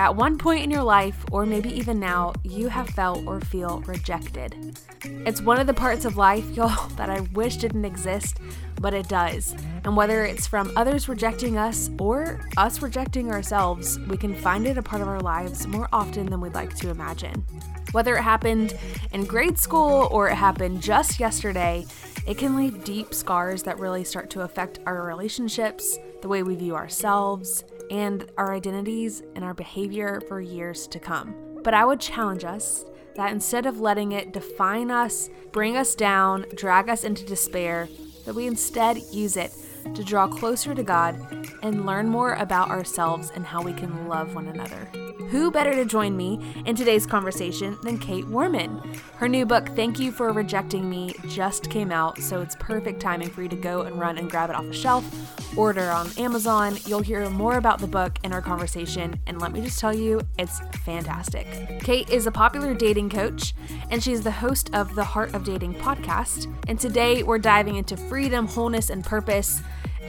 At one point in your life, or maybe even now, you have felt or feel rejected. It's one of the parts of life, y'all, that I wish didn't exist, but it does. And whether it's from others rejecting us or us rejecting ourselves, we can find it a part of our lives more often than we'd like to imagine. Whether it happened in grade school or it happened just yesterday, it can leave deep scars that really start to affect our relationships, the way we view ourselves, and our identities and our behavior for years to come. But I would challenge us that instead of letting it define us, bring us down, drag us into despair, that we instead use it to draw closer to God and learn more about ourselves and how we can love one another. Who better to join me in today's conversation than Kait Warman? Her new book, Thank You for Rejecting Me, just came out, so it's perfect timing for you to go and run and grab it off the shelf, order on Amazon. You'll hear more about the book in our conversation, and let me just tell you, it's fantastic. Kait is a popular dating coach, and she's the host of the Heart of Dating podcast, and today we're diving into freedom, wholeness, and purpose,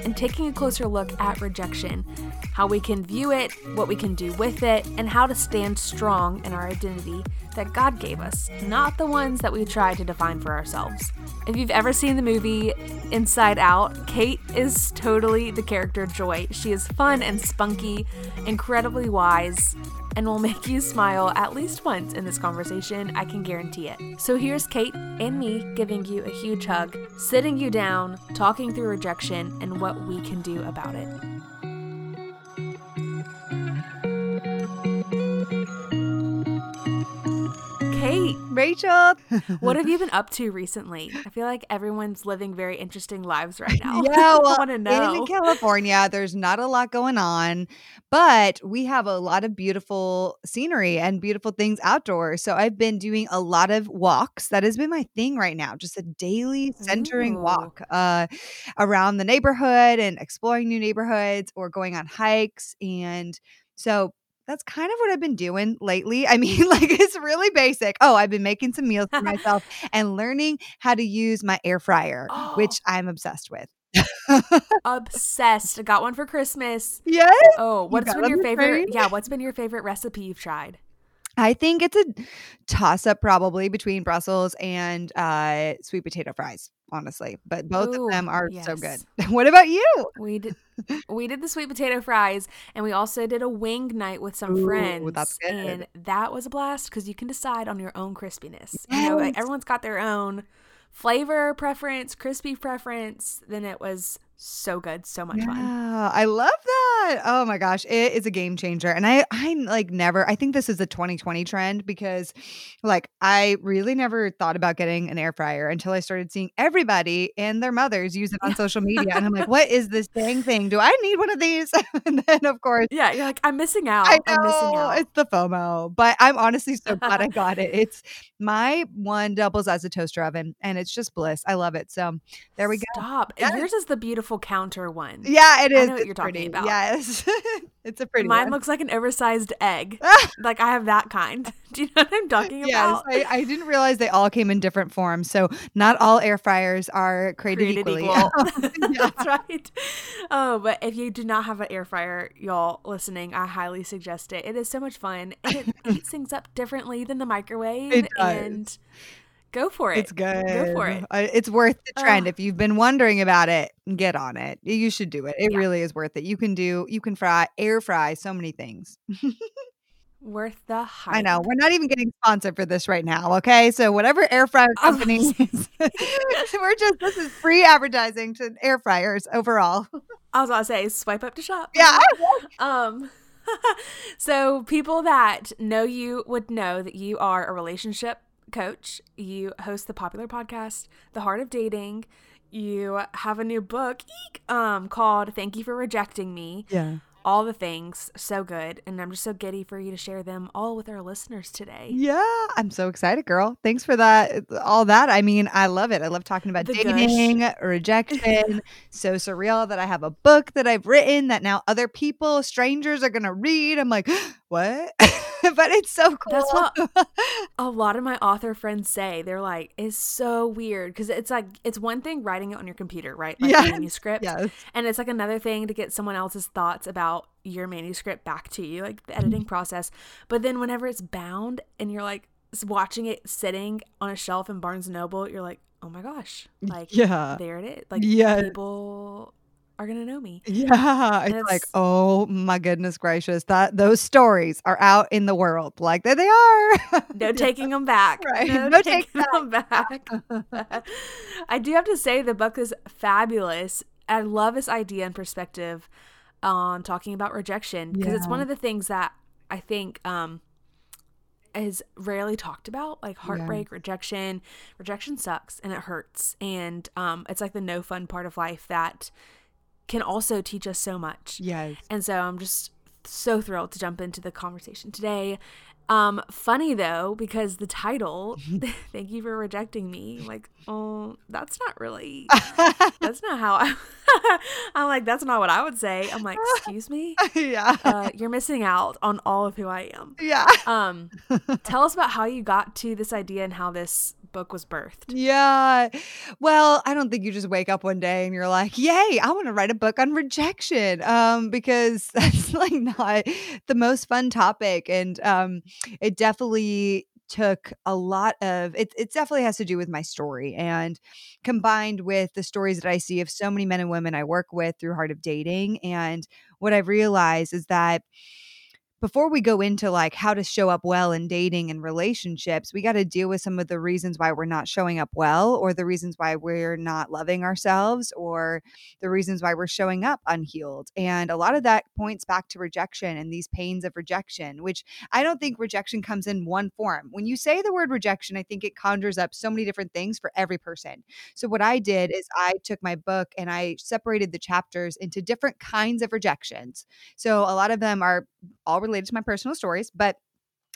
and taking a closer look at rejection, how we can view it, what we can do with it, and how to stand strong in our identity that God gave us, not the ones that we try to define for ourselves. If you've ever seen the movie Inside Out, Kait is totally the character Joy. She is fun and spunky, incredibly wise, and will make you smile at least once in this conversation, I can guarantee it. So here's Kait and me giving you a huge hug, sitting you down, talking through rejection, and what we can do about it. Kait, Rachel, what have you been up to recently? I feel like everyone's living very interesting lives right now. Yeah, well, I want to know. In California, there's not a lot going on, but we have a lot of beautiful scenery and beautiful things outdoors. So I've been doing a lot of walks. That has been my thing right now, just a daily centering walk around the neighborhood and exploring new neighborhoods or going on hikes. And so that's kind of what I've been doing lately. I mean, like, it's really basic. Oh, I've been making some meals for myself and learning how to use my air fryer, which I'm obsessed with. Obsessed. I got one for Christmas. Yes. Oh, what's been your favorite recipe you've tried? I think it's a toss-up probably between Brussels and sweet potato fries, honestly. But both of them are so good. What about you? We did the sweet potato fries, and we also did a wing night with some friends. That's good. And that was a blast because you can decide on your own crispiness. Yes. You know, like, everyone's got their own flavor preference, crispy preference. Then it was so good, so much fun. I love that. Oh my gosh, it is a game changer. And I think this is a 2020 trend because, like, I really never thought about getting an air fryer until I started seeing everybody and their mothers use it on social media. And I'm like, what is this dang thing? Do I need one of these? And then, of course, you're like, I'm missing out. I know, I'm missing out. It's the FOMO, but I'm honestly so glad I got it. It's my one doubles as a toaster oven, and it's just bliss. I love it. So there we go. Stop. Yeah. Yours is the beautiful counter one. Yeah, it is. I know what you're talking about. Yes. It's a pretty Mine looks like an oversized egg. Like, I have that kind. Do you know what I'm talking about? Yes. I didn't realize they all came in different forms. So not all air fryers are created equally. That's right. Oh, but if you do not have an air fryer, y'all listening, I highly suggest it. It is so much fun. And it heats things up differently than the microwave. It does. And go for it. It's good. Go for it. It's worth the trend. If you've been wondering about it, get on it. You should do it. It really is worth it. You can air fry so many things. Worth the hype. I know. We're not even getting sponsored for this right now. Okay. So whatever air fryer company is, this is free advertising to air fryers overall. I was about to say, swipe up to shop. Yeah. So people that know you would know that you are a relationship coach, you host the popular podcast The Heart of Dating, you have a new book called Thank You for Rejecting Me. all the things. So good. And I'm just so giddy for you to share them all with our listeners today. Yeah. I'm so excited, girl. Thanks for that. All that. I mean, I love it. I love talking about dating, rejection. So surreal that I have a book that I've written that now other people, strangers, are going to read. I'm like, what? But it's so cool. That's what a lot of my author friends say. They're like, it's so weird because it's like, it's one thing writing it on your computer, right? Like yes. manuscript. Yes. And it's like another thing to get someone else's thoughts about your manuscript back to you, like the editing process. But then whenever it's bound and you're like watching it sitting on a shelf in Barnes & Noble, you're like, oh my gosh, like yeah. there it is. Like yes. people are going to know me. Yeah. It's like, oh my goodness gracious, that those stories are out in the world. Like there they are. No taking them back. Right. No taking them back. I do have to say the book is fabulous. I love this idea and perspective on talking about rejection because yeah. it's one of the things that I think is rarely talked about, like heartbreak, yeah. rejection sucks and it hurts, and it's like the no fun part of life that can also teach us so much. Yes. And so I'm just so thrilled to jump into the conversation today. Funny though, because the title, Thank You for Rejecting Me, like, oh, I'm like, that's not what I would say. I'm like, excuse me? Yeah. You're missing out on all of who I am. Yeah. Tell us about how you got to this idea and how this book was birthed. Yeah. Well, I don't think you just wake up one day and you're like, yay, I want to write a book on rejection, because that's like not the most fun topic. And it definitely took a lot of it definitely has to do with my story, and combined with the stories that I see of so many men and women I work with through Heart of Dating. And what I've realized is that before we go into like how to show up well in dating and relationships, we got to deal with some of the reasons why we're not showing up well, or the reasons why we're not loving ourselves, or the reasons why we're showing up unhealed. And a lot of that points back to rejection and these pains of rejection, which I don't think rejection comes in one form. When you say the word rejection, I think it conjures up so many different things for every person. So what I did is I took my book and I separated the chapters into different kinds of rejections. So a lot of them are all related to my personal stories, but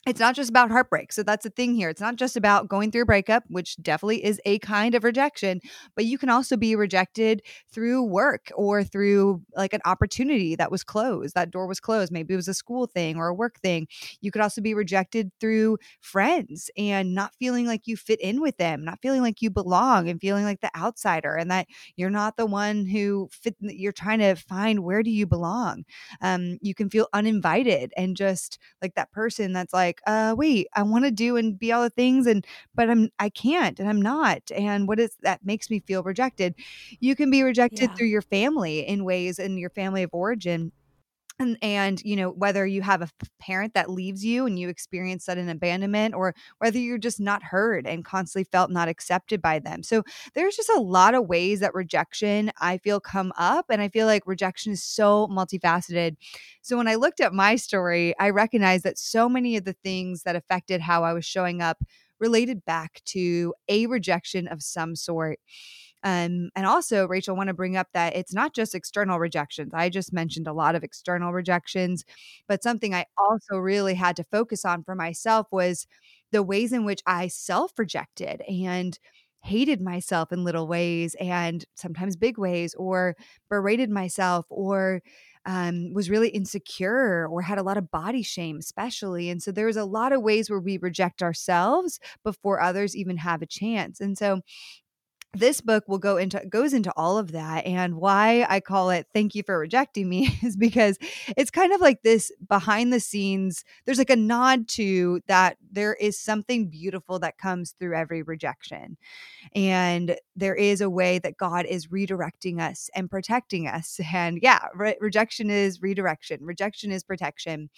it's not just about heartbreak. So that's the thing here. It's not just about going through a breakup, which definitely is a kind of rejection, but you can also be rejected through work or through like an opportunity that was closed. That door was closed. Maybe it was a school thing or a work thing. You could also be rejected through friends and not feeling like you fit in with them, not feeling like you belong, and feeling like the outsider and that you're not the one who fit. You're trying to find, where do you belong? You can feel uninvited and just like that person that's like, wait, I want to do and be all the things, but I can't, and I'm not. And what is that makes me feel rejected? You can be rejected through your family in ways, in your family of origin. And, you know, whether you have a parent that leaves you and you experience sudden abandonment, or whether you're just not heard and constantly felt not accepted by them. So there's just a lot of ways that rejection, I feel, come up. And I feel like rejection is so multifaceted. So when I looked at my story, I recognized that so many of the things that affected how I was showing up related back to a rejection of some sort. And also, Rachel, I want to bring up that it's not just external rejections. I just mentioned a lot of external rejections, but something I also really had to focus on for myself was the ways in which I self-rejected and hated myself in little ways and sometimes big ways, or berated myself, or was really insecure, or had a lot of body shame, especially. And so there was a lot of ways where we reject ourselves before others even have a chance. And so this book will goes into all of that. And why I call it Thank You for Rejecting Me is because it's kind of like this behind the scenes. There's like a nod to that. There is something beautiful that comes through every rejection. And there is a way that God is redirecting us and protecting us. And yeah, rejection is redirection. Rejection is protection.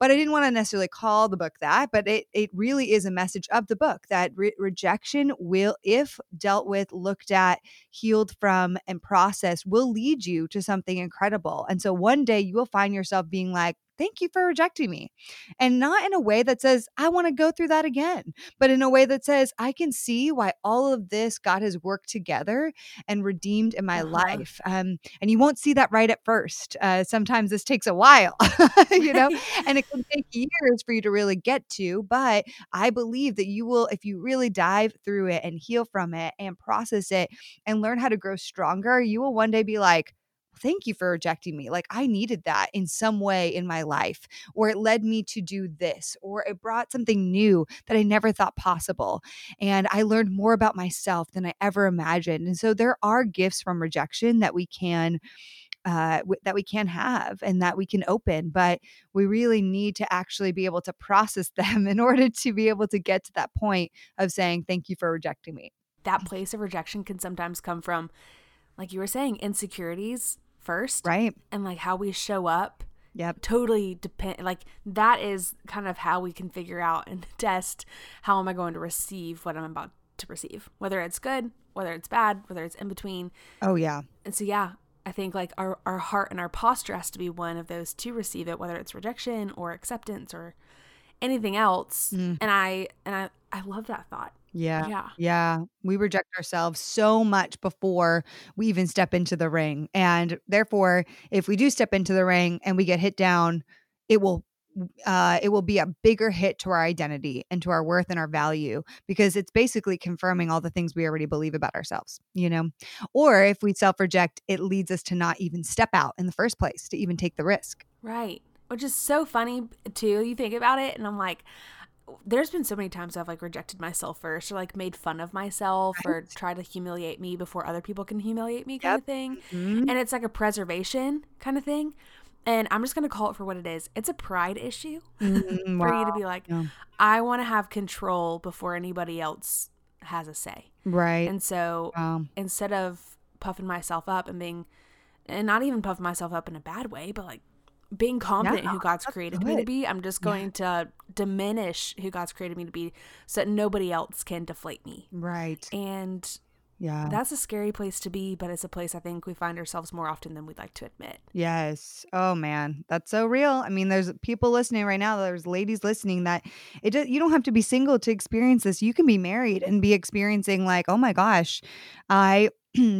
But I didn't want to necessarily call the book that, but it really is a message of the book that rejection will, if dealt with, looked at, healed from and processed will lead you to something incredible. And so one day you will find yourself being like, thank you for rejecting me. And not in a way that says, I want to go through that again, but in a way that says, I can see why all of this God has worked together and redeemed in my life. And you won't see that right at first. Sometimes this takes a while, you know, and it can take years for you to really get to. But I believe that you will, if you really dive through it and heal from it and process it and learn how to grow stronger, you will one day be like, thank you for rejecting me. Like, I needed that in some way in my life, or it led me to do this, or it brought something new that I never thought possible. And I learned more about myself than I ever imagined. And so there are gifts from rejection that we can have and that we can open, but we really need to actually be able to process them in order to be able to get to that point of saying, thank you for rejecting me. That place of rejection can sometimes come from, like you were saying, insecurities first, right? And like how we show up, yep, totally depend. Like that is kind of how we can figure out and test how am I going to receive what I'm about to receive, whether it's good, whether it's bad, whether it's in between. Oh yeah. And so yeah, I think like our heart and our posture has to be one of those to receive it, whether it's rejection or acceptance or anything else. And I love that thought. Yeah. We reject ourselves so much before we even step into the ring. And therefore, if we do step into the ring and we get hit down, it will be a bigger hit to our identity and to our worth and our value, because it's basically confirming all the things we already believe about ourselves, you know? Or if we self-reject, it leads us to not even step out in the first place, to even take the risk. Right. Which is so funny too. You think about it and I'm like, there's been so many times I've like rejected myself first, or like made fun of myself, right, or tried to humiliate me before other people can humiliate me kind, yep, of thing. Mm-hmm. And it's like a preservation kind of thing. And I'm just going to call it for what it is. It's a pride issue, mm-hmm, for wow, you to be like, yeah, I want to have control before anybody else has a say. Right. And so instead of puffing myself up and not even puffing myself up in a bad way, but like being confident, yeah, who God's created me to be, I'm just going, yeah, to diminish who God's created me to be so that nobody else can deflate me. Right. And yeah, that's a scary place to be, but it's a place I think we find ourselves more often than we'd like to admit. Yes. Oh man, that's so real. I mean, there's people listening right now. There's ladies listening that you don't have to be single to experience this. You can be married and be experiencing like, oh my gosh, I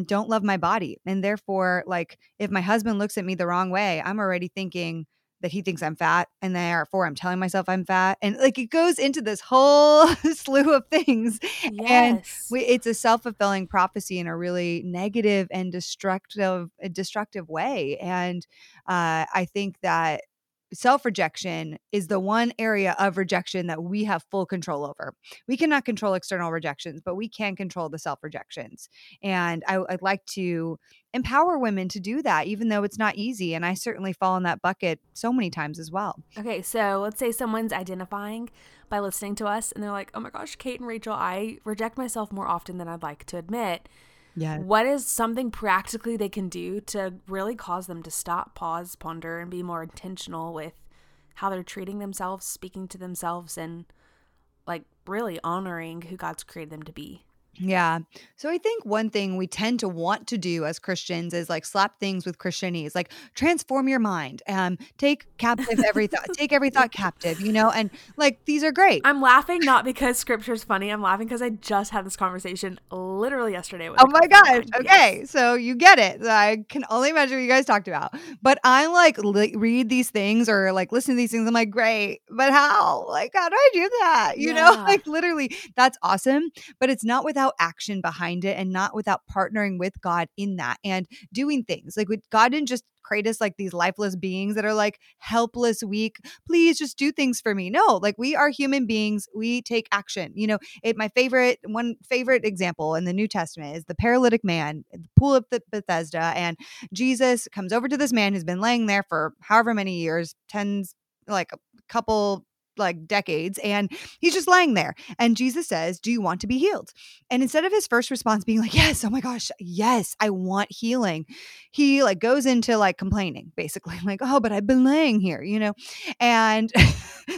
don't love my body. And therefore, like if my husband looks at me the wrong way, I'm already thinking that he thinks I'm fat, and therefore I'm telling myself I'm fat. And like it goes into this whole slew of things. Yes. And it's a self-fulfilling prophecy in a really negative and destructive way. And I think that self-rejection is the one area of rejection that we have full control over. We cannot control external rejections, but we can control the self-rejections. And I'd like to empower women to do that, even though it's not easy. And I certainly fall in that bucket so many times as well. Okay, so let's say someone's identifying by listening to us and they're like, oh my gosh, Kait and Rachel, I reject myself more often than I'd like to admit. Yeah. What is something practically they can do to really cause them to stop, pause, ponder, and be more intentional with how they're treating themselves, speaking to themselves, and like really honoring who God's created them to be? Yeah. So I think one thing we tend to want to do as Christians is like slap things with Christianese, like transform your mind, take captive every thought, take every thought captive, you know, and like, these are great. I'm laughing, not because scripture is funny. I'm laughing because I just had this conversation literally yesterday. With oh my gosh. Okay. Yes. So you get it. I can only imagine what you guys talked about, but I like read these things or like listen to these things. I'm like, great, but how? Like, how do I do that? You know, like literally that's awesome, but it's not without action behind it and not without partnering with God in that and doing things. Like God didn't just create us like these lifeless beings that are like helpless, weak, please just do things for me. No, like we are human beings. We take action. You know, my favorite example in the New Testament is the paralytic man, the pool of Bethesda, and Jesus comes over to this man who's been laying there for however many years, like a couple like decades, and he's just laying there. And Jesus says, do you want to be healed? And instead of his first response being like, yes, oh my gosh, yes, I want healing, he like goes into like complaining, basically like, oh, but I've been laying here, you know, and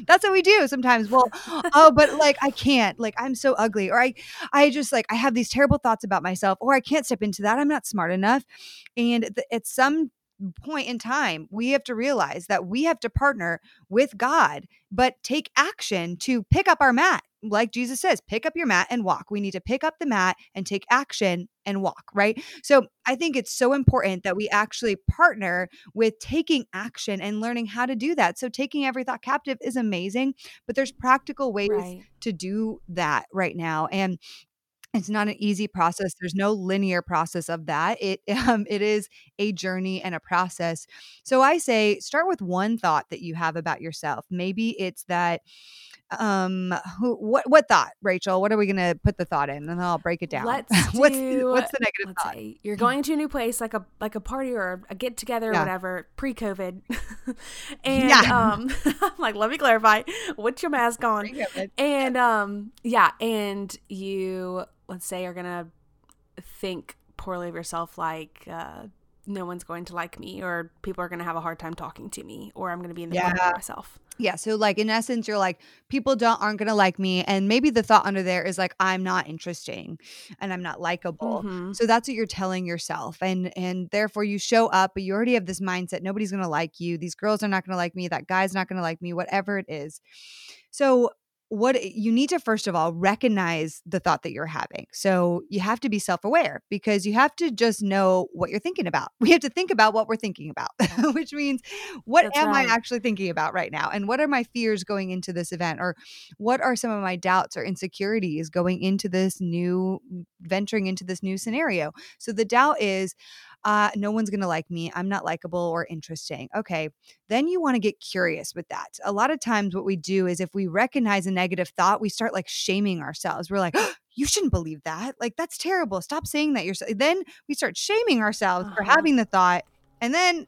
that's what we do sometimes. Well, oh, but like, I can't, like, I'm so ugly, or I just like, I have these terrible thoughts about myself, or I can't step into that. I'm not smart enough. And at some point in time, we have to realize that we have to partner with God, but take action to pick up our mat. Like Jesus says, pick up your mat and walk. We need to pick up the mat and take action and walk, right? So I think it's so important that we actually partner with taking action and learning how to do that. So taking every thought captive is amazing, but there's practical ways to do that right now. And it's not an easy process. There's no linear process of that. It is a journey and a process. So I say, start with one thought that you have about yourself. Maybe it's that, what thought, Rachel? What are we going to put the thought in? And I'll break it down. What's the negative thought? Say, you're going to a new place, like a party or a get together, or whatever, pre-COVID. And I'm like, let me clarify. What's your mask on? Pre-COVID. And and you, let's say, are going to think poorly of yourself, like, no one's going to like me, or people are going to have a hard time talking to me, or I'm going to be in the corner by myself. Yeah. So like, in essence, you're like, people aren't going to like me. And maybe the thought under there is like, I'm not interesting and I'm not likable. Mm-hmm. So that's what you're telling yourself. And therefore you show up, but you already have this mindset. Nobody's going to like you. These girls are not going to like me. That guy's not going to like me, whatever it is. So what you need to, first of all, recognize the thought that you're having. So you have to be self-aware, because you have to just know what you're thinking about. We have to think about what we're thinking about, which means what am I actually thinking about right now? And what are my fears going into this event? Or what are some of my doubts or insecurities going into this venturing into this new scenario? So the doubt is, no one's going to like me. I'm not likable or interesting. Okay. Then you want to get curious with that. A lot of times what we do is, if we recognize a negative thought, we start like shaming ourselves. We're like, oh, you shouldn't believe that. Like, that's terrible. Stop saying that. Then we start shaming ourselves for having the thought. And then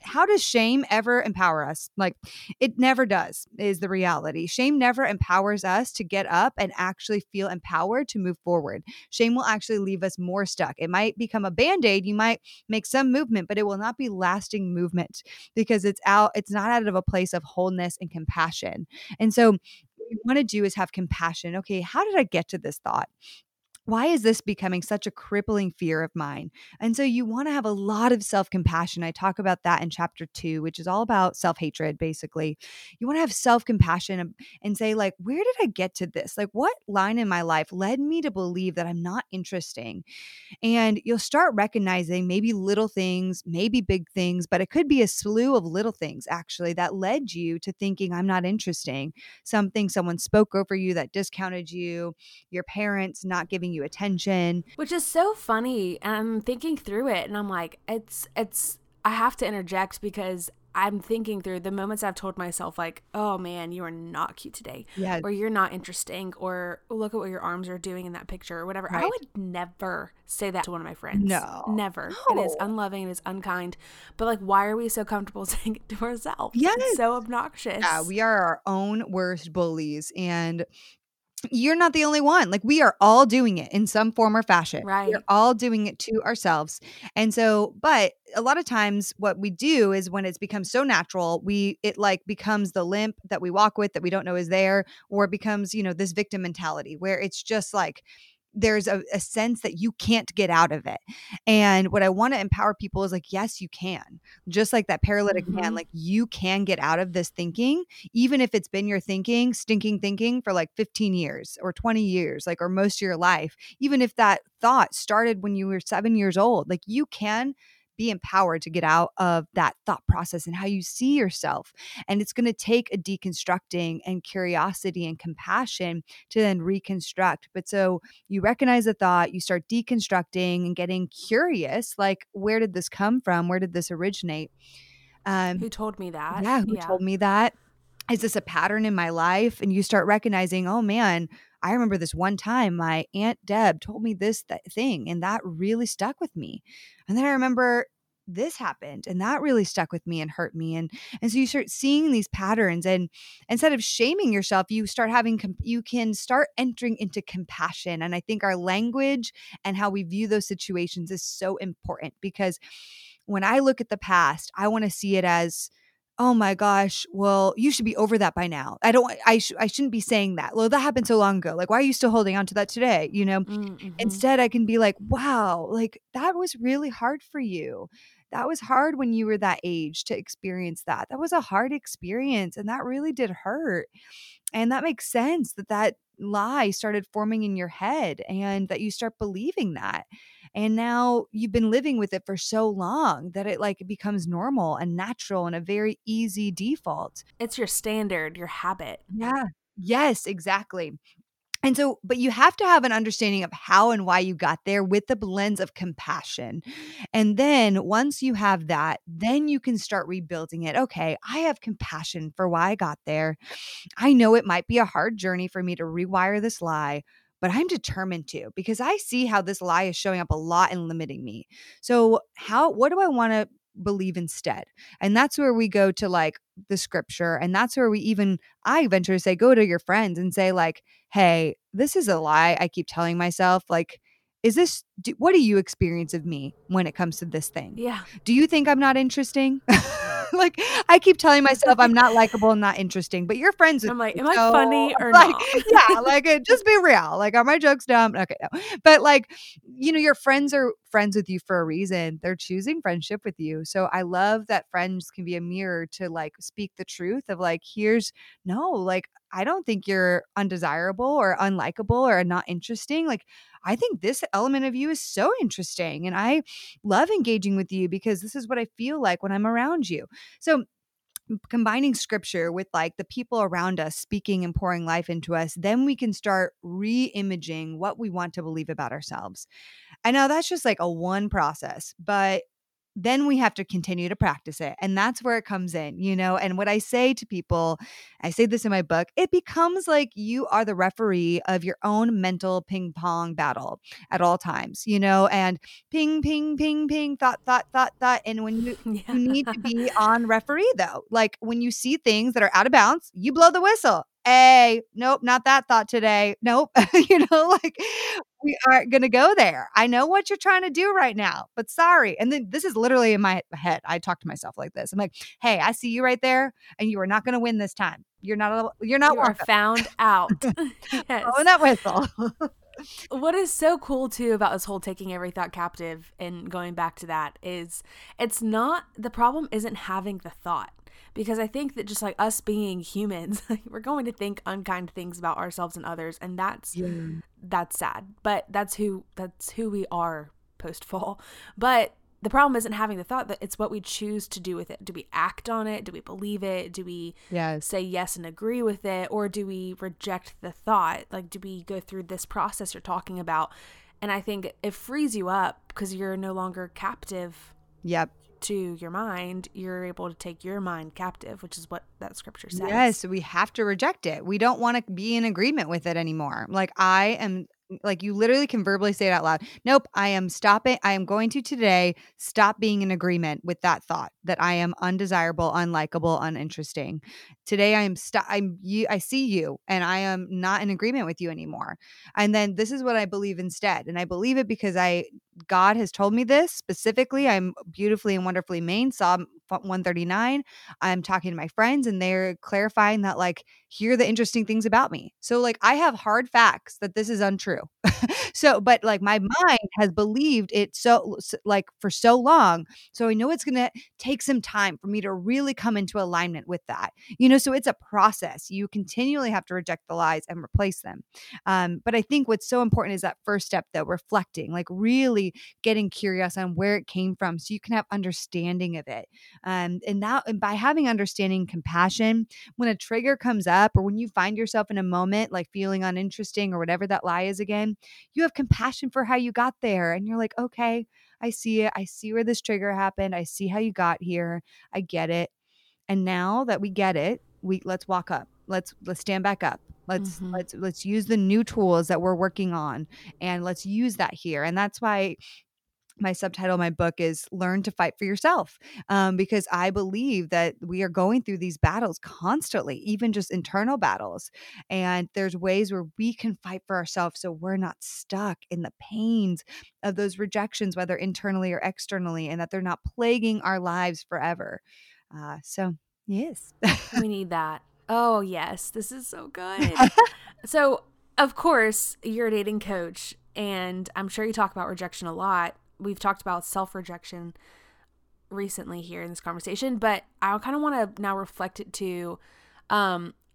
how does shame ever empower us? Like, it never does, is the reality. Shame never empowers us to get up and actually feel empowered to move forward. Shame will actually leave us more stuck. It might become a Band-Aid. You might make some movement, but it will not be lasting movement, because it's not out of a place of wholeness and compassion. And so what you want to do is have compassion. Okay, how did I get to this thought? Why is this becoming such a crippling fear of mine? And so you want to have a lot of self-compassion. I talk about that in chapter 2, which is all about self-hatred, basically. You want to have self-compassion and say, like, where did I get to this? Like, what line in my life led me to believe that I'm not interesting? And you'll start recognizing maybe little things, maybe big things, but it could be a slew of little things, actually, that led you to thinking I'm not interesting. Something someone spoke over you that discounted you, your parents not giving you attention, which is so funny. And I'm thinking through it, and I'm like, I have to interject, because I'm thinking through the moments I've told myself, like, oh man, you are not cute today, or you're not interesting, or look at what your arms are doing in that picture, or whatever. Right. I would never say that to one of my friends. No. Never. It is unloving, it is unkind. But like, why are we so comfortable saying it to ourselves? It's so obnoxious. We are our own worst bullies, and you're not the only one. Like, we are all doing it in some form or fashion. Right. We're all doing it to ourselves. And so, but a lot of times what we do is, when it's become so natural, it like becomes the limp that we walk with that we don't know is there, or it becomes, you know, this victim mentality where it's just like, there's a sense that you can't get out of it. And what I want to empower people is like, yes, you can. Just like that paralytic man, like, you can get out of this thinking, even if it's been your stinking thinking for like 15 years or 20 years, like, or most of your life. Even if that thought started when you were 7 years old, like, you can be empowered to get out of that thought process and how you see yourself. And it's going to take a deconstructing and curiosity and compassion to then reconstruct. But so you recognize the thought, you start deconstructing and getting curious, like, where did this come from? Where did this originate? Who told me that? Yeah, who told me that? Is this a pattern in my life? And you start recognizing, oh man, I remember this one time my Aunt Deb told me this thing, and that really stuck with me. And then I remember this happened and that really stuck with me and hurt me. And so you start seeing these patterns, and instead of shaming yourself, you start having, you can start entering into compassion. And I think our language and how we view those situations is so important, because when I look at the past, I want to see it as, oh my gosh, well, you should be over that by now. I shouldn't be saying that. Well, that happened so long ago. Like, why are you still holding on to that today? You know, mm-hmm. Instead I can be like, wow, like that was really hard for you. That was hard when you were that age to experience that. That was a hard experience, and that really did hurt. And that makes sense that lie started forming in your head and that you start believing that. And now you've been living with it for so long that it like becomes normal and natural and a very easy default. It's your standard, your habit. Yeah. Yes, exactly. And so, but you have to have an understanding of how and why you got there with the lens of compassion. And then once you have that, then you can start rebuilding it. Okay, I have compassion for why I got there. I know it might be a hard journey for me to rewire this lie, but I'm determined to, because I see how this lie is showing up a lot and limiting me. So what do I want to believe instead? And that's where we go to like the scripture. And that's where I venture to say, go to your friends and say like, hey, this is a lie I keep telling myself. Like, what do you experience of me when it comes to this thing? Yeah. Do you think I'm not interesting? Like, I keep telling myself I'm not likable and not interesting, but you're friends with me. I'm like, am I funny or like, not? Yeah, like, just be real. Like, are my jokes dumb? Okay, no. But like, you know, your friends are friends with you for a reason. They're choosing friendship with you. So I love that friends can be a mirror to like speak the truth of like, I don't think you're undesirable or unlikable or not interesting. Like, I think this element of you is so interesting, and I love engaging with you because this is what I feel like when I'm around you. So combining scripture with like the people around us speaking and pouring life into us, then we can start re-imaging what we want to believe about ourselves. I know that's just like a one process, but then we have to continue to practice it. And that's where it comes in, you know? And what I say to people, I say this in my book, it becomes like you are the referee of your own mental ping pong battle at all times, you know? And ping, ping, ping, ping, thought, thought. And when you need to be on referee though, like when you see things that are out of bounds, you blow the whistle. Hey, nope, not that thought today. Nope. You know, like we aren't going to go there. I know what you're trying to do right now, but sorry. And then this is literally in my head. I talk to myself like this. I'm like, hey, I see you right there, and you are not going to win this time. You are found out. Yes. Oh, and that whistle. What is so cool too about this whole taking every thought captive and going back to that is the problem isn't having the thought. Because I think that just like us being humans, like we're going to think unkind things about ourselves and others, and that's sad. But that's who we are post fall. But the problem isn't having the thought, that it's what we choose to do with it. Do we act on it? Do we believe it? Do we say yes and agree with it, or do we reject the thought? Like, do we go through this process you're talking about? And I think it frees you up because you're no longer captive. Yep. To your mind, you're able to take your mind captive, which is what that scripture says. Yes, we have to reject it. We don't want to be in agreement with it anymore. Like, I am, like, you literally can verbally say it out loud. Nope, I am stopping. I am going to today stop being in agreement with that thought that I am undesirable, unlikable, uninteresting. Today I am I see you, and I am not in agreement with you anymore. And then this is what I believe instead. And I believe it because God has told me this specifically. I'm beautifully and wonderfully made. Psalm 139. I'm talking to my friends, and they're clarifying that, like, here are the interesting things about me. So like, I have hard facts that this is untrue. So, but like my mind has believed it so like for so long. So I know it's going to take some time for me to really come into alignment with that, you know? So it's a process. You continually have to reject the lies and replace them. But I think what's so important is that first step though, reflecting, like really getting curious on where it came from so you can have understanding of it. And by having understanding, compassion, when a trigger comes up or when you find yourself in a moment, like feeling uninteresting or whatever that lie is again, you have compassion for how you got there. And you're like, okay, I see it. I see where this trigger happened. I see how you got here. I get it. And now that we get it, let's walk up. Let's stand back up. Let's use the new tools that we're working on, and let's use that here. And that's why my subtitle, my book is Learn to Fight for Yourself, because I believe that we are going through these battles constantly, even just internal battles. And there's ways where we can fight for ourselves so we're not stuck in the pains of those rejections, whether internally or externally, and that they're not plaguing our lives forever. So, yes. We need that. Oh, yes. This is so good. So, of course, you're a dating coach, and I'm sure you talk about rejection a lot. We've talked about self-rejection recently here in this conversation, but I kind of want to now reflect it to,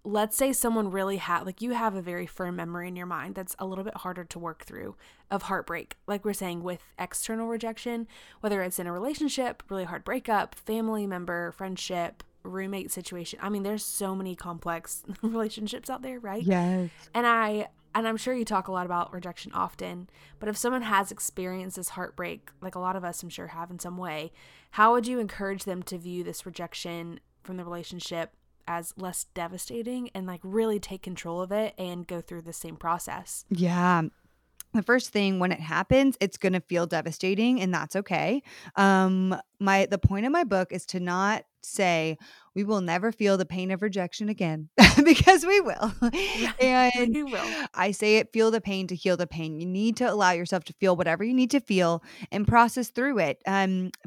let's say someone really had, like, you have a very firm memory in your mind that's a little bit harder to work through of heartbreak. Like we're saying with external rejection, whether it's in a relationship, really hard breakup, family member, friendship, roommate situation. I mean, there's so many complex relationships out there, right? Yes. And I'm sure you talk a lot about rejection often, but if someone has experienced this heartbreak, like a lot of us I'm sure have in some way, how would you encourage them to view this rejection from the relationship as less devastating and like really take control of it and go through the same process? Yeah. The first thing, when it happens, it's going to feel devastating, and that's okay. The point of my book is to not say we will never feel the pain of rejection again, because we will. And we will. I say it, feel the pain to heal the pain. You need to allow yourself to feel whatever you need to feel and process through it.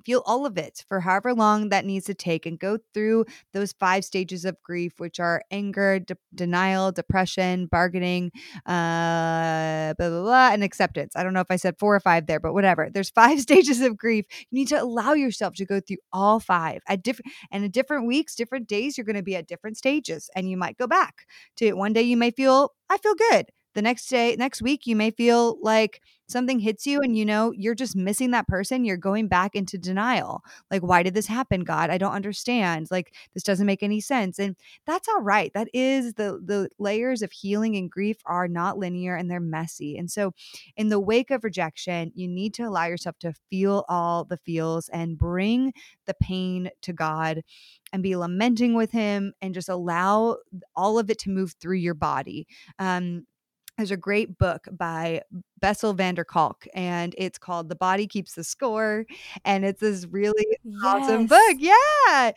Feel all of it for however long that needs to take, and go through those 5 stages of grief, which are anger, denial, depression, bargaining, blah, blah, blah, and acceptance. I don't know if I said 4 or 5 there, but whatever. There's 5 stages of grief. You need to allow yourself to go through all 5 at different, and at different weeks, different days, you're going to be at different stages, and you might go back to it. One day you may feel, I feel good. The next day, next week, you may feel like something hits you and, you know, you're just missing that person. You're going back into denial. Like, why did this happen, God? I don't understand. Like, this doesn't make any sense. And that's all right. That is the layers of healing and grief are not linear, and they're messy. And so in the wake of rejection, you need to allow yourself to feel all the feels and bring the pain to God and be lamenting with him and just allow all of it to move through your body. There's a great book by Bessel van der Kolk, and it's called The Body Keeps the Score. And it's this really awesome book. Yeah.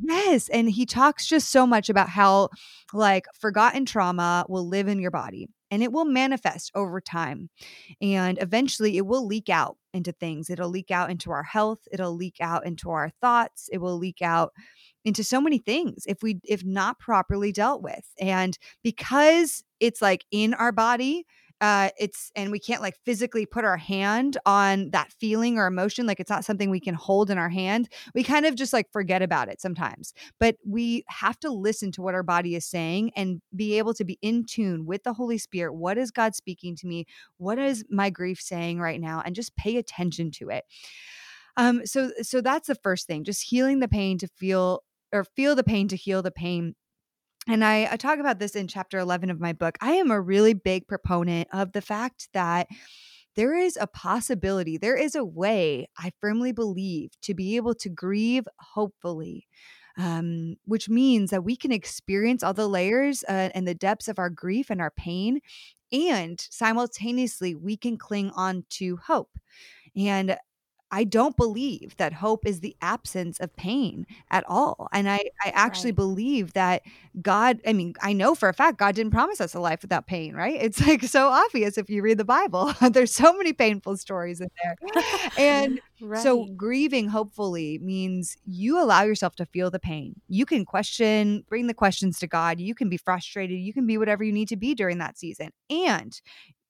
Yes. And he talks just so much about how, like, forgotten trauma will live in your body, and it will manifest over time. And eventually it will leak out into things. It'll leak out into our health. It'll leak out into our thoughts. It will leak out into so many things if not properly dealt with. And because it's like in our body, and we can't like physically put our hand on that feeling or emotion. Like, it's not something we can hold in our hand. We kind of just like forget about it sometimes, but we have to listen to what our body is saying and be able to be in tune with the Holy Spirit. What is God speaking to me? What is my grief saying right now? And just pay attention to it. So that's the first thing, just healing the pain to feel, or feel the pain to heal the pain. And I talk about this in chapter 11 of my book. I am a really big proponent of the fact that there is a possibility, there is a way, I firmly believe, to be able to grieve hopefully, which means that we can experience all the layers and the depths of our grief and our pain, and simultaneously we can cling on to hope. And I don't believe that hope is the absence of pain at all. And I actually believe that God, I mean, I know for a fact, God didn't promise us a life without pain, right? It's like so obvious if you read the Bible. There's so many painful stories in there. And so grieving hopefully means you allow yourself to feel the pain. You can question, bring the questions to God. You can be frustrated. You can be whatever you need to be during that season. And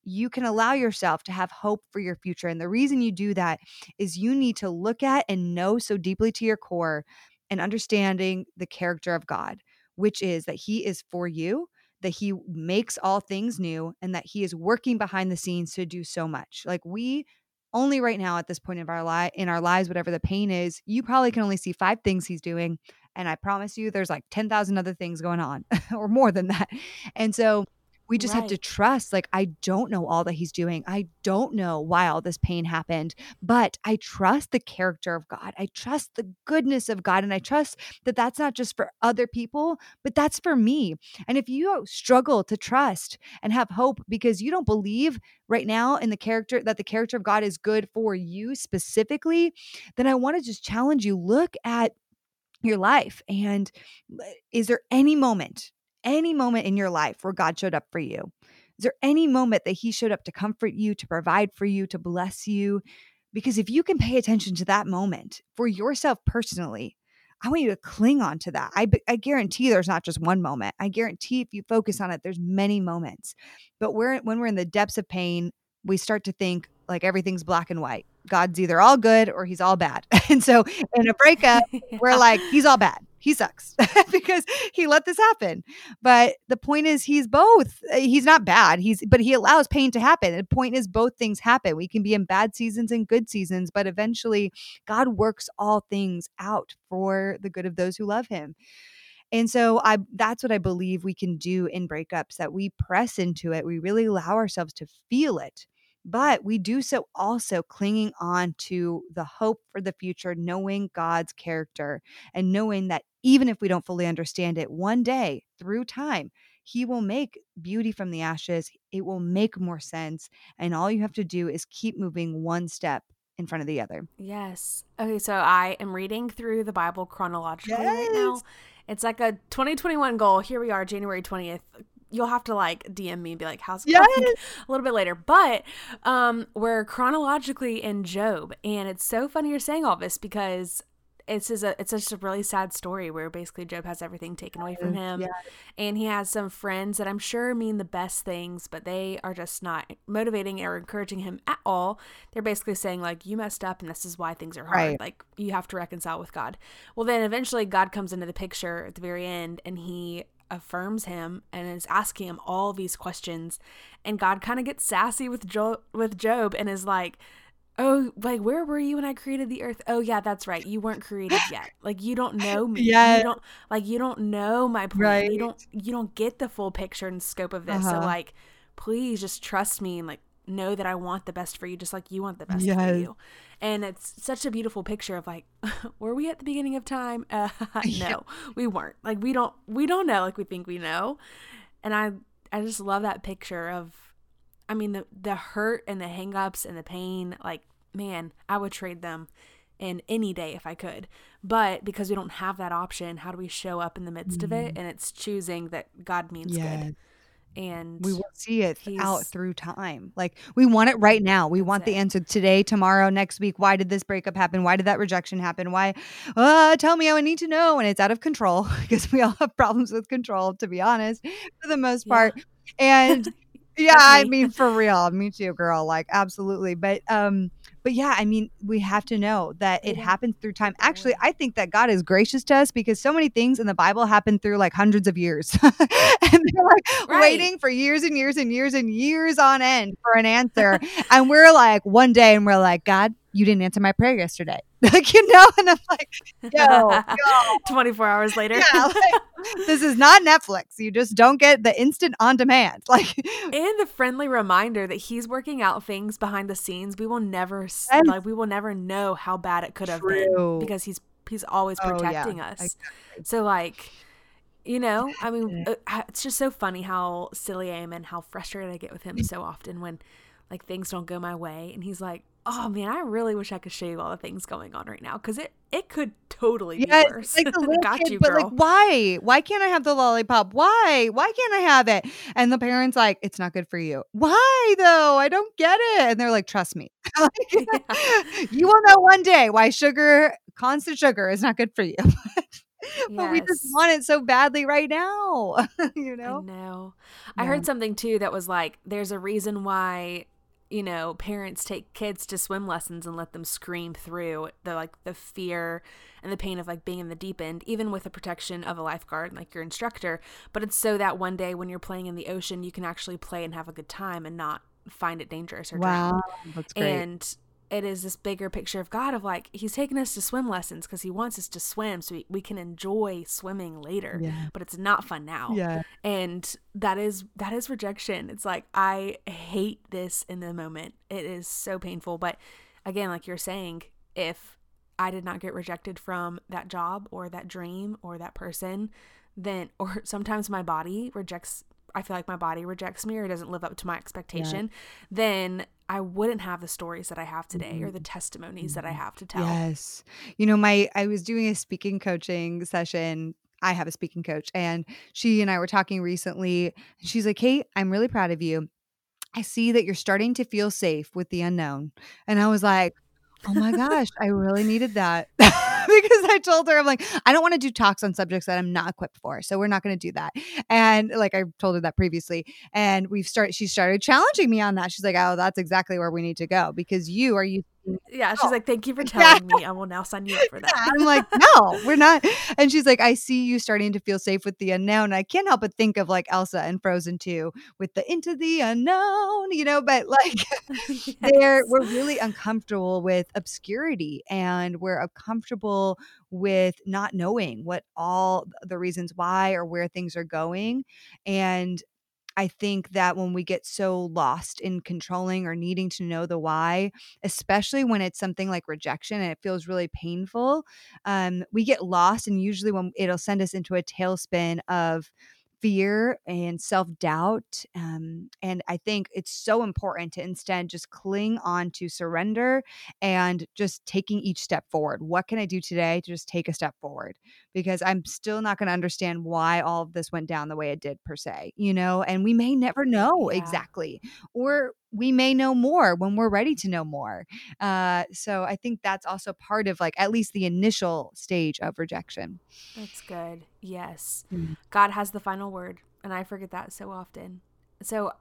you can allow yourself to have hope for your future. And the reason you do that is you need to look at and know so deeply to your core and understanding the character of God, which is that he is for you, that he makes all things new, and that he is working behind the scenes to do so much. Like, we only right now at this point of our in our lives, whatever the pain is, you probably can only see 5 things he's doing. And I promise you there's like 10,000 other things going on or more than that. And so We just have to trust, like, I don't know all that he's doing. I don't know why all this pain happened, but I trust the character of God. I trust the goodness of God. And I trust that that's not just for other people, but that's for me. And if you struggle to trust and have hope because you don't believe right now in the character, that the character of God is good for you specifically, then I want to just challenge you, look at your life. And is there any moment in your life where God showed up for you? Is there any moment that he showed up to comfort you, to provide for you, to bless you? Because if you can pay attention to that moment for yourself personally, I want you to cling on to that. I guarantee there's not just one moment. I guarantee if you focus on it, there's many moments. But when we're in the depths of pain, we start to think like everything's black and white. God's either all good or he's all bad. And so in a breakup, we're like, he's all bad. He sucks because he let this happen. But the point is he's both. He's not bad. But he allows pain to happen. The point is both things happen. We can be in bad seasons and good seasons, but eventually God works all things out for the good of those who love him. And so that's what I believe we can do in breakups, that we press into it. We really allow ourselves to feel it. But we do so also clinging on to the hope for the future, knowing God's character and knowing that even if we don't fully understand it, one day through time, he will make beauty from the ashes. It will make more sense. And all you have to do is keep moving one step in front of the other. Yes. Okay, so I am reading through the Bible chronologically right now. It's like a 2021 goal. Here we are, January 20th. You'll have to like DM me and be like, how's it going? A little bit later. But we're chronologically in Job. And it's so funny you're saying all this because it's just a really sad story where basically Job has everything taken away from him. Yeah. And he has some friends that I'm sure mean the best things, but they are just not motivating or encouraging him at all. They're basically saying like, you messed up and this is why things are hard. Right. Like you have to reconcile with God. Well, then eventually God comes into the picture at the very end and he affirms him and is asking him all these questions, and God kind of gets sassy with Job and is like, oh, like, where were you when I created the earth? Oh yeah, that's right, you weren't created yet. Like, you don't know me. You don't know my plan. Right. You don't get the full picture and scope of this. So like, please just trust me and like know that I want the best for you, just like you want the best for you. And it's such a beautiful picture of like, were we at the beginning of time? No, we weren't. Like, we don't know like we think we know. And I just love that picture of, I mean, the hurt and the hangups and the pain. Like, man, I would trade them in any day if I could. But because we don't have that option, how do we show up in the midst of it? And it's choosing that God means good. And we will see it out through time. Like, we want it right now. We want the answer today, tomorrow, next week. Why did this breakup happen? Why did that rejection happen? Why? Tell me, I would need to know. And it's out of control because we all have problems with control, to be honest, for the most part. And yeah, I mean, for real. Me too, girl. Like, absolutely. But yeah, I mean, we have to know that it happens through time. Actually, I think that God is gracious to us because so many things in the Bible happen through like hundreds of years. And they're like waiting for years and years and years and years on end for an answer. And we're like one day and we're like, God, you didn't answer my prayer yesterday. Like, you know, and I'm like, yo. 24 hours later. Yeah, like, this is not Netflix. You just don't get the instant on demand. Like, and the friendly reminder that he's working out things behind the scenes. We will never never know how bad it could have been because he's always protecting us. Exactly. So like, you know, I mean, it's just so funny how silly I am and how frustrated I get with him so often when like things don't go my way. And he's like, oh man, I really wish I could show you all the things going on right now because it could totally be worse. Like the kid, but girl. Like, why can't I have the lollipop? Why can't I have it? And the parents like, it's not good for you. Why though? I don't get it. And they're like, trust me, you will know one day why constant sugar is not good for you. But we just want it so badly right now. You know? I heard something too that was like, there's a reason why, you know, parents take kids to swim lessons and let them scream through the fear and the pain of like being in the deep end, even with the protection of a lifeguard and like your instructor. But it's so that one day when you're playing in the ocean, you can actually play and have a good time and not find it dangerous or drown. That's great. And it is this bigger picture of God, of like, he's taking us to swim lessons because he wants us to swim so we can enjoy swimming later, but it's not fun now. Yeah. And that is rejection. It's like, I hate this in the moment. It is so painful. But again, like you're saying, if I did not get rejected from that job or that dream or that person, then, or sometimes my body rejects, I feel like my body rejects me or doesn't live up to my expectation, then I wouldn't have the stories that I have today or the testimonies that I have to tell. Yes. You know, I was doing a speaking coaching session. I have a speaking coach, and she and I were talking recently, and she's like, "Hey, I'm really proud of you. I see that you're starting to feel safe with the unknown." And I was like, oh my gosh, I really needed that. Because I told her, I'm like, I don't want to do talks on subjects that I'm not equipped for. So we're not going to do that. And like, I told her that previously. And she started challenging me on that. She's like, oh, that's exactly where we need to go, because you are you. Yeah. She's like, thank you for telling me. I will now sign you up for that. I'm like, no, we're not. And she's like, I see you starting to feel safe with the unknown. I can't help but think of like Elsa and Frozen 2 with the into the unknown, you know, but like we're really uncomfortable with obscurity, and we're uncomfortable with not knowing what all the reasons why or where things are going. And I think that when we get so lost in controlling or needing to know the why, especially when it's something like rejection and it feels really painful, we get lost. And usually when it'll send us into a tailspin of fear and self-doubt. And I think it's so important to instead just cling on to surrender and just taking each step forward. What can I do today to just take a step forward? Because I'm still not going to understand why all of this went down the way it did, per se, you know, and we may never know exactly, or we may know more when we're ready to know more. So I think that's also part of like at least the initial stage of rejection. That's good. Yes. Mm-hmm. God has the final word, and I forget that so often. So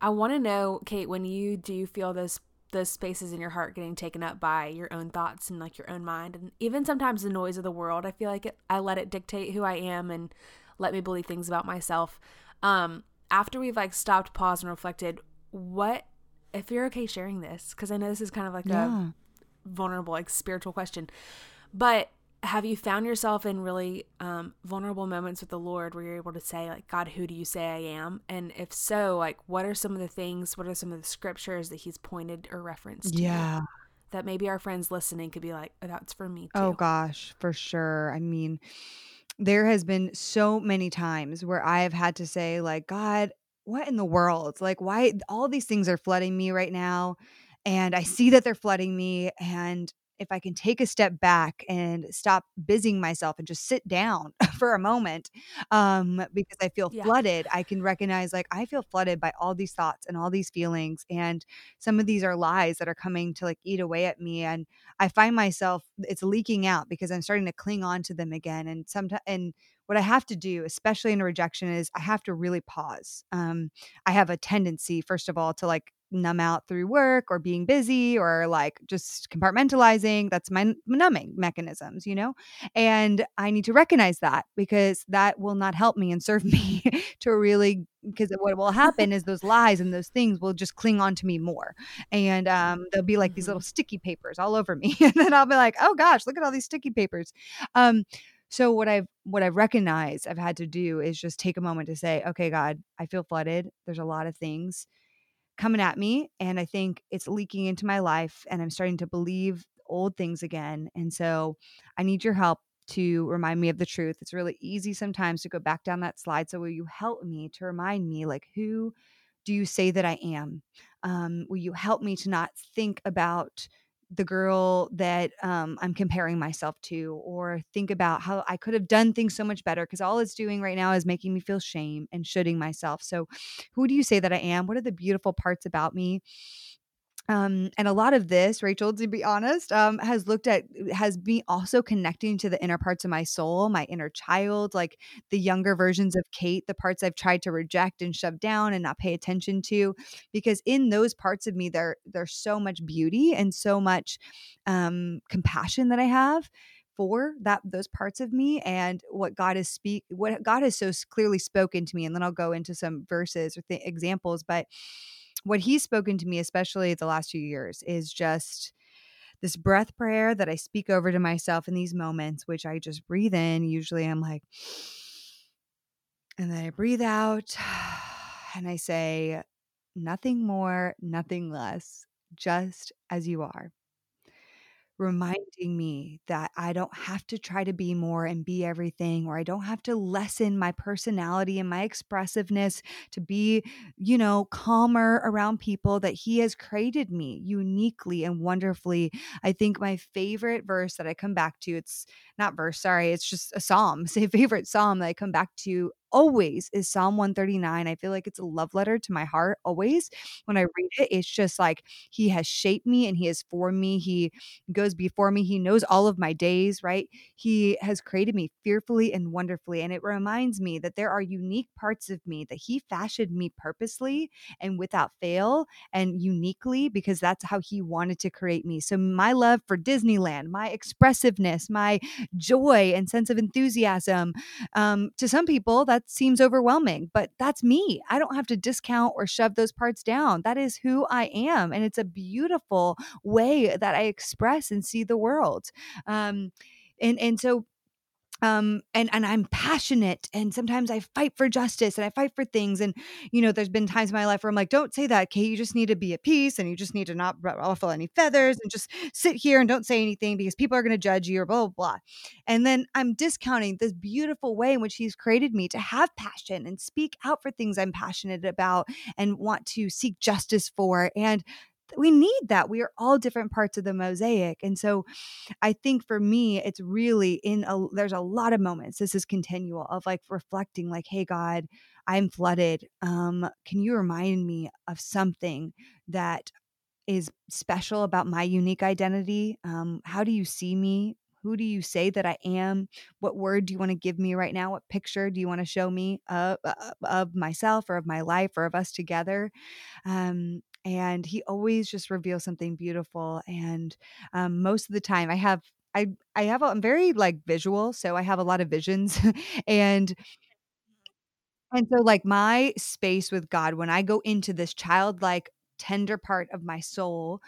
I want to know, Kait, when you do feel those spaces in your heart getting taken up by your own thoughts and like your own mind, and even sometimes the noise of the world, I feel like I let it dictate who I am and let me believe things about myself. After we've like stopped, paused, and reflected, what, if you're okay sharing this, because I know this is kind of like a vulnerable, like spiritual question, but have you found yourself in really vulnerable moments with the Lord where you're able to say like, God, who do you say I am? And if so, like, what are some of the scriptures that he's pointed or referenced to that maybe our friends listening could be like, oh, that's for me too. Oh gosh, for sure. I mean, there has been so many times where I have had to say like, God, what in the world? Like, why all these things are flooding me right now. And I see that they're flooding me. And if I can take a step back and stop busying myself and just sit down for a moment, because I feel flooded, I can recognize like, I feel flooded by all these thoughts and all these feelings. And some of these are lies that are coming to like eat away at me. And I find myself, it's leaking out because I'm starting to cling on to them again. And what I have to do, especially in a rejection, is I have to really pause. I have a tendency, first of all, to like numb out through work or being busy or like just compartmentalizing. That's my numbing mechanisms, you know? And I need to recognize that, because that will not help me and serve me to really, because what will happen is those lies and those things will just cling on to me more. And they'll be like these little sticky papers all over me. And then I'll be like, oh gosh, look at all these sticky papers. So what I've recognized I've had to do is just take a moment to say, okay, God, I feel flooded. There's a lot of things coming at me, and I think it's leaking into my life, and I'm starting to believe old things again. And so I need your help to remind me of the truth. It's really easy sometimes to go back down that slide. So will you help me to remind me, like, who do you say that I am? Will you help me to not think about the girl that I'm comparing myself to, or think about how I could have done things so much better, because all it's doing right now is making me feel shame and shoulding myself. So who do you say that I am? What are the beautiful parts about me? And a lot of this, Rachel, to be honest, has me also connecting to the inner parts of my soul, my inner child, like the younger versions of Kait, the parts I've tried to reject and shove down and not pay attention to, because in those parts of me, there's so much beauty and so much, compassion that I have for those parts of me, and what God has so clearly spoken to me. And then I'll go into some verses or examples, but what he's spoken to me, especially the last few years, is just this breath prayer that I speak over to myself in these moments, which I just breathe in. Usually I'm like, and then I breathe out and I say, nothing more, nothing less, just as you are. Reminding me that I don't have to try to be more and be everything, or I don't have to lessen my personality and my expressiveness to be, you know, calmer around people, that He has created me uniquely and wonderfully. I think my favorite verse that I come back to, it's just a psalm. So my favorite psalm that I come back to always is Psalm 139. I feel like it's a love letter to my heart always. When I read it, it's just like, He has shaped me and He has formed me. He goes before me. He knows all of my days, right? He has created me fearfully and wonderfully. And it reminds me that there are unique parts of me that He fashioned me purposely and without fail and uniquely, because that's how He wanted to create me. So my love for Disneyland, my expressiveness, my joy and sense of enthusiasm, to some people, that seems overwhelming, but that's me. I don't have to discount or shove those parts down. That is who I am. And it's a beautiful way that I express and see the world. And I'm passionate, and sometimes I fight for justice and I fight for things. And, you know, there's been times in my life where I'm like, don't say that, Kate, you just need to be at peace and you just need to not ruffle any feathers and just sit here and don't say anything because people are going to judge you or blah, blah, blah. And then I'm discounting this beautiful way in which He's created me to have passion and speak out for things I'm passionate about and want to seek justice for. And we need that. We are all different parts of the mosaic. And so I think for me, it's really there's a lot of moments. This is continual of like reflecting like, hey, God, I'm flooded. Can you remind me of something that is special about my unique identity? How do you see me? Who do you say that I am? What word do you want to give me right now? What picture do you want to show me of myself or of my life or of us together? And He always just reveals something beautiful. And most of the time I'm very like visual. So I have a lot of visions and so like my space with God, when I go into this childlike tender part of my soul,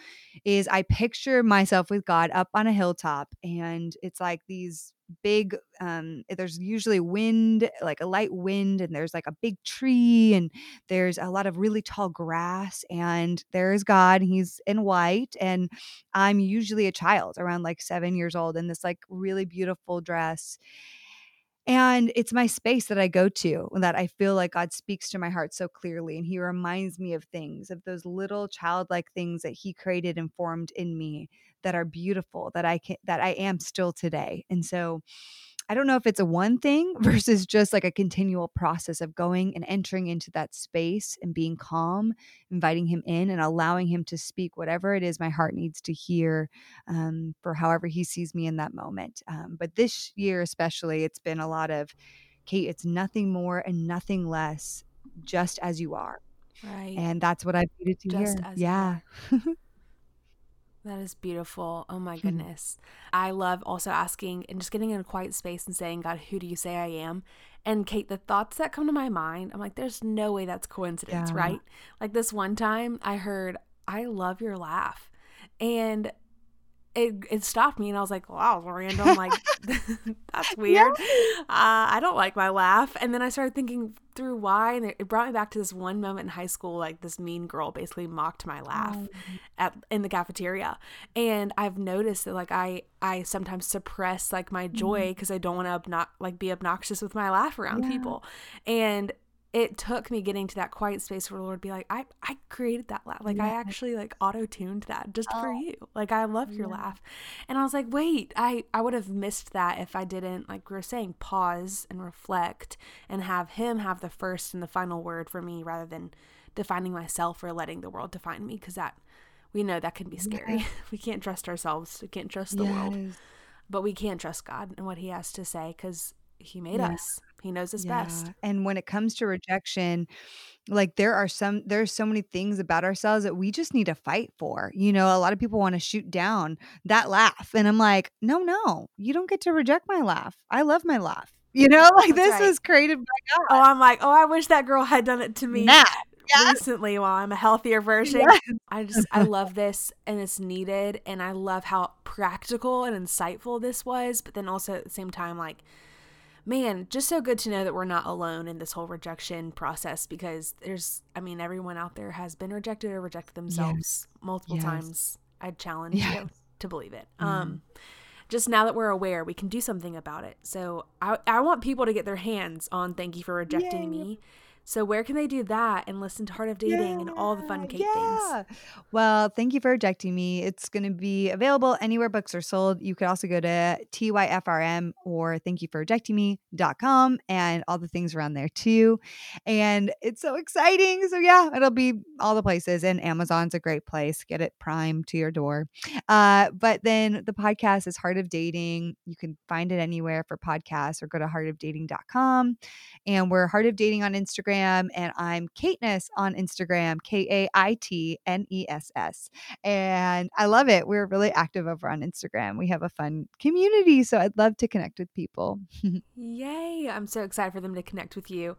is I picture myself with God up on a hilltop, and it's like these big, there's usually wind, like a light wind, and there's like a big tree, and there's a lot of really tall grass, and there is God, and He's in white, and I'm usually a child around like 7 years old in this like really beautiful dress. And it's my space that I go to, that I feel like God speaks to my heart so clearly. And He reminds me of things, of those little childlike things that He created and formed in me that are beautiful, that I am still today. And so I don't know if it's a one thing versus just like a continual process of going and entering into that space and being calm, inviting Him in and allowing Him to speak whatever it is my heart needs to hear, for however He sees me in that moment. But this year especially, it's been a lot of, Kate, it's nothing more and nothing less, just as you are. Right. And that's what I needed to hear. Yeah. That is beautiful. Oh my goodness. I love also asking and just getting in a quiet space and saying, God, who do you say I am? And Kate, the thoughts that come to my mind, I'm like, there's no way that's coincidence, right? Like this one time I heard, I love your laugh. And it stopped me, and I was like, wow, random, like, that's weird. Yeah. I don't like my laugh. And then I started thinking through why, and it brought me back to this one moment in high school, like this mean girl basically mocked my laugh in the cafeteria. And I've noticed that like I sometimes suppress like my joy because I don't want to be obnoxious with my laugh around people. And it took me getting to that quiet space where the Lord be like, I created that laugh. Like I actually like auto-tuned that just for you. Like I love your laugh. And I was like, wait, I would have missed that if I didn't, like we were saying, pause and reflect and have Him have the first and the final word for me rather than defining myself or letting the world define me. Cause we know that can be scary. Yeah. We can't trust ourselves. We can't trust the world, but we can trust God and what He has to say. Cause He made us. He knows us best. And when it comes to rejection, like there's so many things about ourselves that we just need to fight for. You know, a lot of people want to shoot down that laugh. And I'm like, no, you don't get to reject my laugh. I love my laugh. You know, like That's this was created by God. Oh, I'm like, I wish that girl had done it to me. Nah. recently while I'm a healthier version. Yeah. I love this, and it's needed, and I love how practical and insightful this was, but then also at the same time, like, man, just so good to know that we're not alone in this whole rejection process, because there's, I mean, everyone out there has been rejected or rejected themselves multiple times. I'd challenge you to believe it. Mm-hmm. Just now that we're aware, we can do something about it. So I want people to get their hands on Thank You for Rejecting Me. So where can they do that and listen to Heart of Dating and all the fun Kait things? Well, Thank You for Rejecting Me. It's going to be available anywhere books are sold. You could also go to TYFRM or thankyouforrejectingme.com and all the things around there too. And it's so exciting. So yeah, it'll be all the places, and Amazon's a great place. Get it prime to your door. But then the podcast is Heart of Dating. You can find it anywhere for podcasts, or go to heartofdating.com. And we're Heart of Dating on Instagram. And I'm Kaitness on Instagram, KAITNESS. And I love it. We're really active over on Instagram. We have a fun community, so I'd love to connect with people. Yay. I'm so excited for them to connect with you.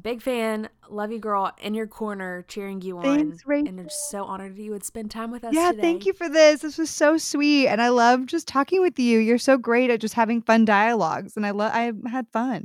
Big fan. Love you, girl. In your corner, cheering you on. Thanks, Rachel. And I'm just so honored that you would spend time with us today. Yeah, thank you for this. This was so sweet. And I love just talking with you. You're so great at just having fun dialogues. And I had fun.